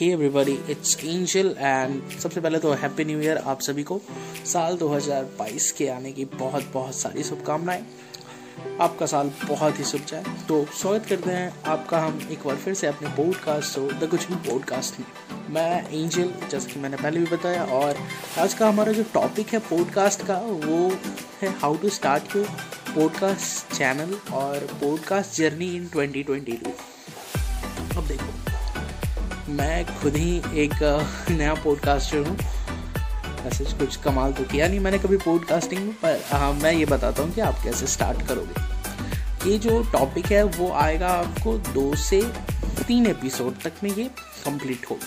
Hey everybody it's Angel and सबसे पहले तो हैप्पी न्यू ईयर आप सभी को। साल 2022 के आने की बहुत बहुत सारी शुभकामनाएं। आपका साल बहुत ही शुभ जाए। तो स्वागत करते हैं आपका हम एक बार फिर से अपने पॉडकास्ट शो द कुछ भी पॉडकास्ट में। मैं एंजल, जैसे कि मैंने पहले भी बताया, और आज का हमारा जो टॉपिक है पॉडकास्ट का वो है how to start your podcast channel और पॉडकास्ट जर्नी इन 2022। अब देखो, मैं खुद ही एक नया पॉडकास्टर हूँ। वैसे कुछ कमाल तो किया नहीं मैंने कभी पॉडकास्टिंग में, पर हाँ मैं ये बताता हूँ कि आप कैसे स्टार्ट करोगे। ये जो टॉपिक है वो आएगा आपको 2 से 3 एपिसोड तक में, ये कंप्लीट होगा।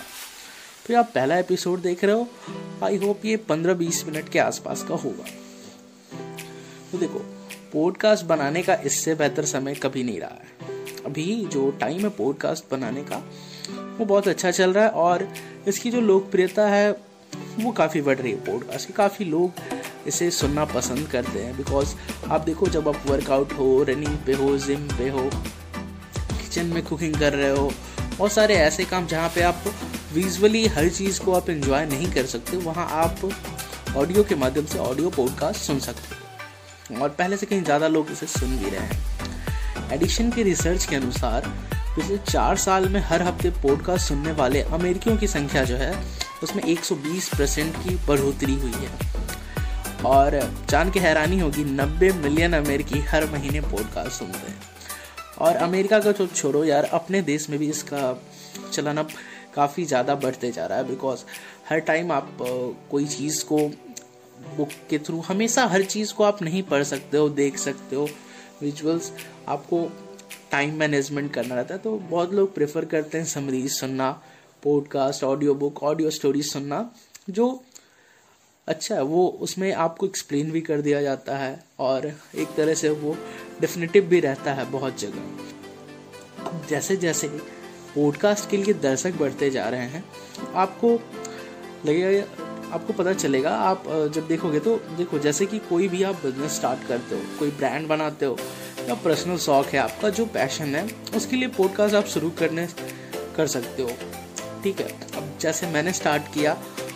तो आप पहला एपिसोड देख रहे हो, आई होप ये 15-20 मिनट के आसपास का होगा। तो देखो, पॉडकास्ट बनाने का इससे बेहतर समय कभी नहीं रहा है। अभी जो टाइम है पॉडकास्ट बनाने का वो बहुत अच्छा चल रहा है और इसकी जो लोकप्रियता है वो काफ़ी बढ़ रही है। पॉडकास्ट के काफ़ी लोग इसे सुनना पसंद करते हैं बिकॉज आप देखो, जब आप वर्कआउट हो, रनिंग पे हो, जिम पे हो, किचन में कुकिंग कर रहे हो, बहुत सारे ऐसे काम जहाँ पे आप विजुअली हर चीज़ को आप एंजॉय नहीं कर सकते, वहाँ आप ऑडियो के माध्यम से ऑडियो पॉडकास्ट सुन सकते हो और पहले से कहीं ज़्यादा लोग इसे सुन भी रहे हैं। एडिक्शन के रिसर्च के अनुसार पिछले 4 साल में हर हफ्ते पॉडकास्ट सुनने वाले अमेरिकियों की संख्या जो है उसमें 120% की बढ़ोतरी हुई है। और जान के हैरानी होगी, 90 मिलियन अमेरिकी हर महीने पॉडकास्ट सुनते हैं। और अमेरिका का तो छोड़ो यार, अपने देश में भी इसका चलन अब काफ़ी ज़्यादा बढ़ते जा रहा है बिकॉज हर टाइम आप कोई चीज़ को बुक के थ्रू हमेशा हर चीज़ को आप नहीं पढ़ सकते हो, देख सकते हो, विजुअल्स, आपको टाइम मैनेजमेंट करना रहता है। तो बहुत लोग प्रेफर करते हैं समरीज सुनना, podcast, audio book, audio story सुनना, जो अच्छा है। वो उसमें आपको एक्सप्लेन भी कर दिया जाता है और एक तरह से वो डेफिनेटिव भी रहता है बहुत जगह। अब जैसे जैसे पॉडकास्ट के लिए दर्शक बढ़ते जा रहे हैं, आपको लगेगा, आपको पता चलेगा, आप जब देखोगे तो देखो, जैसे कि कोई भी आप बिजनेस स्टार्ट करते हो, कोई ब्रांड बनाते हो, या पर्सनल शौक है आपका, जो पैशन है, उसके लिए पॉडकास्ट आप शुरू कर सकते हो। ठीक है, अब जैसे मैंने स्टार्ट किया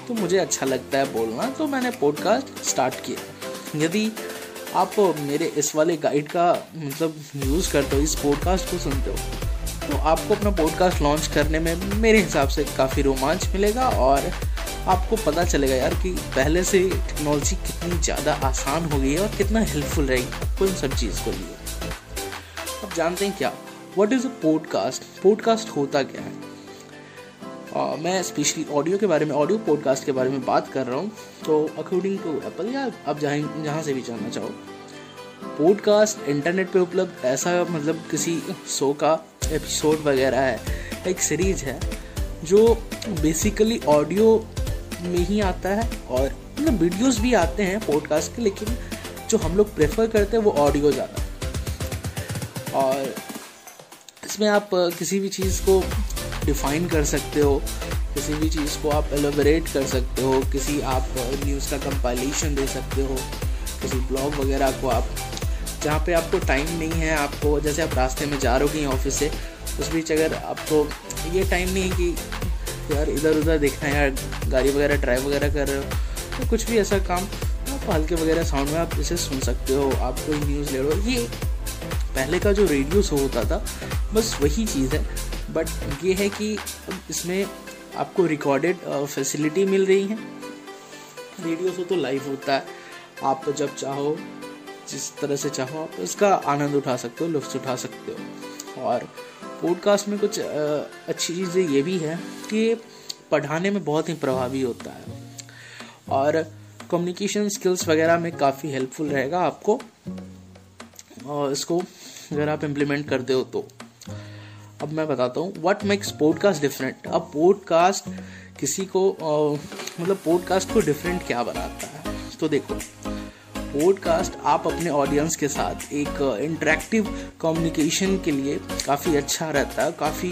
तो मुझे अच्छा लगता है बोलना, तो मैंने पॉडकास्ट स्टार्ट किया। यदि आप मेरे इस वाले गाइड का मतलब यूज़ करते हो, इस पॉडकास्ट को सुनते हो, तो आपको अपना पॉडकास्ट लॉन्च करने में मेरे हिसाब से काफ़ी रोमांच मिलेगा और आपको पता चलेगा यार कि पहले से टेक्नोलॉजी कितनी ज़्यादा आसान हो गई है और कितना हेल्पफुल रहेगी आपको इन सब चीज़ को लिए। अब जानते हैं क्या, what is a podcast, podcast होता क्या है। मैं स्पेशली ऑडियो के बारे में, ऑडियो पॉडकास्ट के बारे में बात कर रहा हूँ। तो अकॉर्डिंग टू एप्पल, या आप जहाँ से भी जानना चाहो, पॉडकास्ट इंटरनेट पे उपलब्ध ऐसा मतलब किसी शो का एपिसोड वगैरह है, एक सीरीज है जो बेसिकली ऑडियो में ही आता है। और मतलब वीडियोस भी आते हैं पॉडकास्ट के, लेकिन जो हम लोग प्रेफर करते हैं वो ऑडियो ज़्यादा। और इसमें आप किसी भी चीज़ को डिफाइन कर सकते हो, किसी भी चीज़ को आप एलोबरेट कर सकते हो, किसी आप न्यूज़ का कंपाइलेशन दे सकते हो, किसी ब्लॉग वगैरह को आप, जहाँ पे आपको टाइम नहीं है, आपको जैसे आप रास्ते में जा रहे हो कहीं ऑफिस से, उस बीच अगर आपको ये टाइम नहीं है कि यार इधर उधर देखना है, यार गाड़ी वगैरह ड्राइव वगैरह कर रहे हो, तो कुछ भी ऐसा काम आप हल्के वगैरह साउंड में आप इसे सुन सकते हो, आप कोई न्यूज़ ले रहे हो। ये पहले का जो रेडियो शो होता था बस वही चीज़ है, बट ये है कि इसमें आपको रिकॉर्डेड फैसिलिटी मिल रही है। रेडियो शो तो लाइव होता है, आप जब चाहो, जिस तरह से चाहो, आप इसका आनंद उठा सकते हो, लुत्फ़ उठा सकते हो। और पॉडकास्ट में कुछ अच्छी चीज़ें ये भी है कि पढ़ाने में बहुत ही प्रभावी होता है और कम्युनिकेशन स्किल्स वगैरह में काफ़ी हेल्पफुल रहेगा आपको, और इसको अगर आप इम्प्लीमेंट करते हो तो। अब मैं बताता हूँ व्हाट मेक्स पॉडकास्ट डिफरेंट। अब पॉडकास्ट किसी को मतलब पॉडकास्ट को डिफरेंट क्या बनाता है, तो देखो, पॉडकास्ट आप अपने ऑडियंस के साथ एक इंटरेक्टिव कम्युनिकेशन के लिए काफ़ी अच्छा रहता है, काफ़ी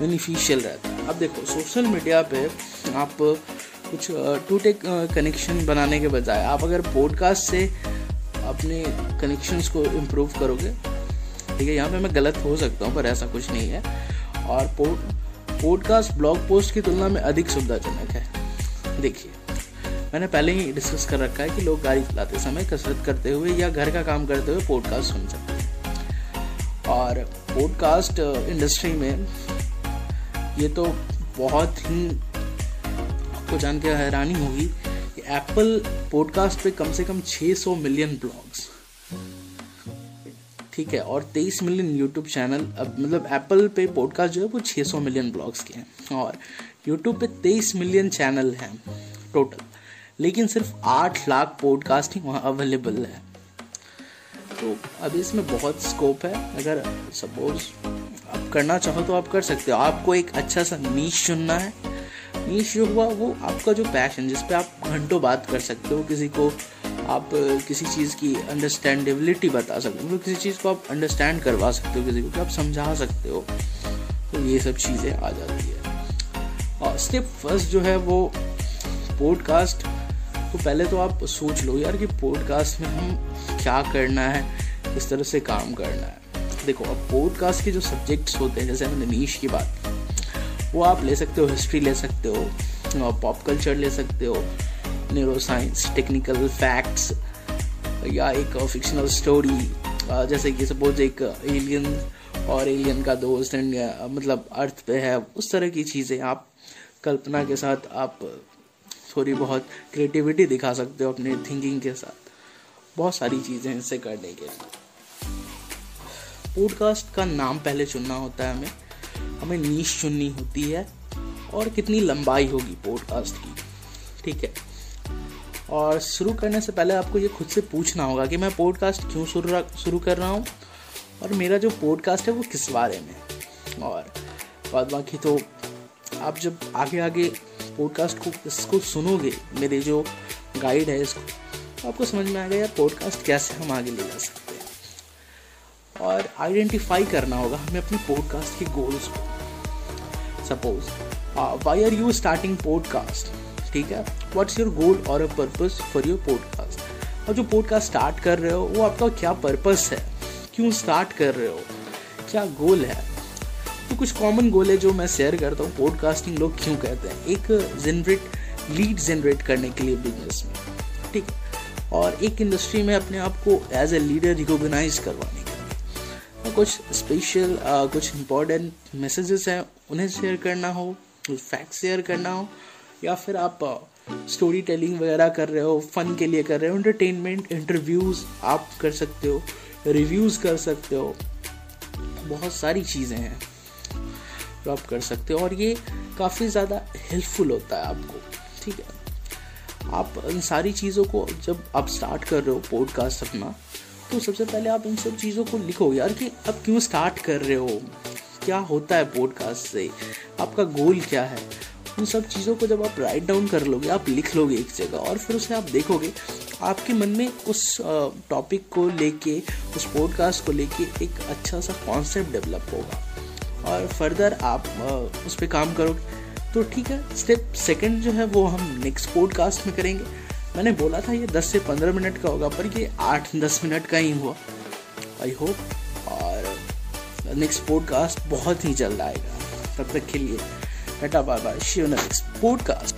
बेनिफिशियल रहता है। अब देखो, सोशल मीडिया पे आप कुछ टूटे कनेक्शन बनाने के बजाय आप अगर पॉडकास्ट से अपने कनेक्शंस को इम्प्रूव करोगे, ठीक है, यहाँ पे मैं गलत हो सकता हूँ पर ऐसा कुछ नहीं है। और पॉडकास्ट ब्लॉग पोस्ट की तुलना में अधिक सुविधाजनक है। देखिए, मैंने पहले ही डिस्कस कर रखा है कि लोग गाड़ी चलाते समय, कसरत करते हुए या घर का काम करते हुए पॉडकास्ट सुन सकते हैं। और पॉडकास्ट इंडस्ट्री में ये तो बहुत ही, आपको जान के हैरानी होगी कि एप्पल पॉडकास्ट पे कम से कम 600 मिलियन ब्लॉग्स, ठीक है, और 23 मिलियन यूट्यूब चैनल। अब मतलब एप्पल पे पॉडकास्ट जो है वो 600 मिलियन ब्लॉग्स के हैं और यूट्यूब पे 23 मिलियन चैनल हैं टोटल, लेकिन सिर्फ 8 लाख पॉडकास्ट ही वहाँ अवेलेबल है। तो अभी इसमें बहुत स्कोप है। अगर सपोज आप करना चाहो तो आप कर सकते हो। आपको एक अच्छा सा नीश चुनना है। नीश जो हुआ वो आपका जो पैशन, जिस पे आप घंटों बात कर सकते हो। किसी को आप किसी चीज़ की अंडरस्टैंडेबिलिटी बता सकते हो, किसी चीज़ को आप अंडरस्टैंड करवा सकते हो, किसी को आप समझा सकते हो। तो ये सब चीज़ें आ जाती है। और स्टेप फर्स्ट जो है वो पॉडकास्ट को पहले तो आप सोच लो यार कि पॉडकास्ट में हम क्या करना है, किस तरह से काम करना है। देखो, अब पॉडकास्ट के जो सब्जेक्ट्स होते हैं, जैसे मैंने नीश की बात की, वो आप ले सकते हो, हिस्ट्री ले सकते हो, पॉप कल्चर ले सकते हो, न्यूरोसाइंस, टेक्निकल फैक्ट्स, या एक फिक्शनल स्टोरी, जैसे कि सपोज एक एलियन और एलियन का दोस्त एंड मतलब अर्थ पे है, उस तरह की चीज़ें। आप कल्पना के साथ आप थोड़ी बहुत क्रिएटिविटी दिखा सकते हो अपने थिंकिंग के साथ। बहुत सारी चीज़ें इससे करने के लिए पॉडकास्ट का नाम पहले चुनना होता है। हमें नीश चुननी होती है और कितनी लंबाई होगी पॉडकास्ट की, ठीक है। और शुरू करने से पहले आपको ये खुद से पूछना होगा कि मैं पॉडकास्ट क्यों शुरू कर रहा हूँ और मेरा जो पॉडकास्ट है वो किस बारे में। और बाद बाकी तो आप जब आगे आगे पॉडकास्ट को इसको सुनोगे, मेरे जो गाइड है इसको, तो आपको समझ में आएगा यार पॉडकास्ट कैसे हम आगे ले जा सकते हैं। और आइडेंटिफाई करना होगा हमें अपनी पॉडकास्ट के गोल्स को। Suppose why are you starting podcast, ठीक है, व्हाट्स योर गोल और a purpose for your podcast. और जो पॉडकास्ट स्टार्ट कर रहे हो वो आपका क्या पर्पस है, क्यों स्टार्ट कर रहे हो, क्या गोल है। तो कुछ कॉमन गोल है जो मैं शेयर करता हूँ पॉडकास्टिंग लोग क्यों करते हैं। एक लीड जनरेट करने के लिए बिजनेस में, ठीक, और एक इंडस्ट्री में अपने आप को एज ए लीडर रिकॉग्नाइज करवाने के लिए। तो कुछ स्पेशल कुछ इंपॉर्टेंट मैसेजेस हैं, उन्हें शेयर करना हो, कुछ फैक्ट शेयर करना हो, या फिर आप स्टोरी टेलिंग वगैरह कर रहे हो, फन के लिए कर रहे हो, एंटरटेनमेंट, इंटरव्यूज़ आप कर सकते हो, रिव्यूज़ कर सकते हो। बहुत सारी चीज़ें हैं जो आप कर सकते हो और ये काफ़ी ज़्यादा हेल्पफुल होता है आपको, ठीक है। आप इन सारी चीज़ों को जब आप स्टार्ट कर रहे हो पॉडकास्ट अपना, तो सबसे पहले आप इन सब चीज़ों को लिखो यार कि आप क्यों स्टार्ट कर रहे हो, क्या होता है पॉडकास्ट से, आपका गोल क्या है। उन सब चीज़ों को जब आप राइट डाउन कर लोगे, आप लिख लोगे एक जगह, और फिर उसे आप देखोगे, आपके मन में उस टॉपिक को लेके, उस पॉडकास्ट को लेके एक अच्छा सा कॉन्सेप्ट डेवलप होगा और फर्दर आप उस पर काम करोगे, तो ठीक है। स्टेप सेकंड जो है वो हम नेक्स्ट पॉडकास्ट में करेंगे। मैंने बोला था ये 10 से 15 मिनट का होगा, पर ये 8-10 मिनट का ही हुआ, आई होप। और नेक्स्ट पॉडकास्ट बहुत ही जल्द आएगा। तब तक के लिए tata bye bye, see you next podcast.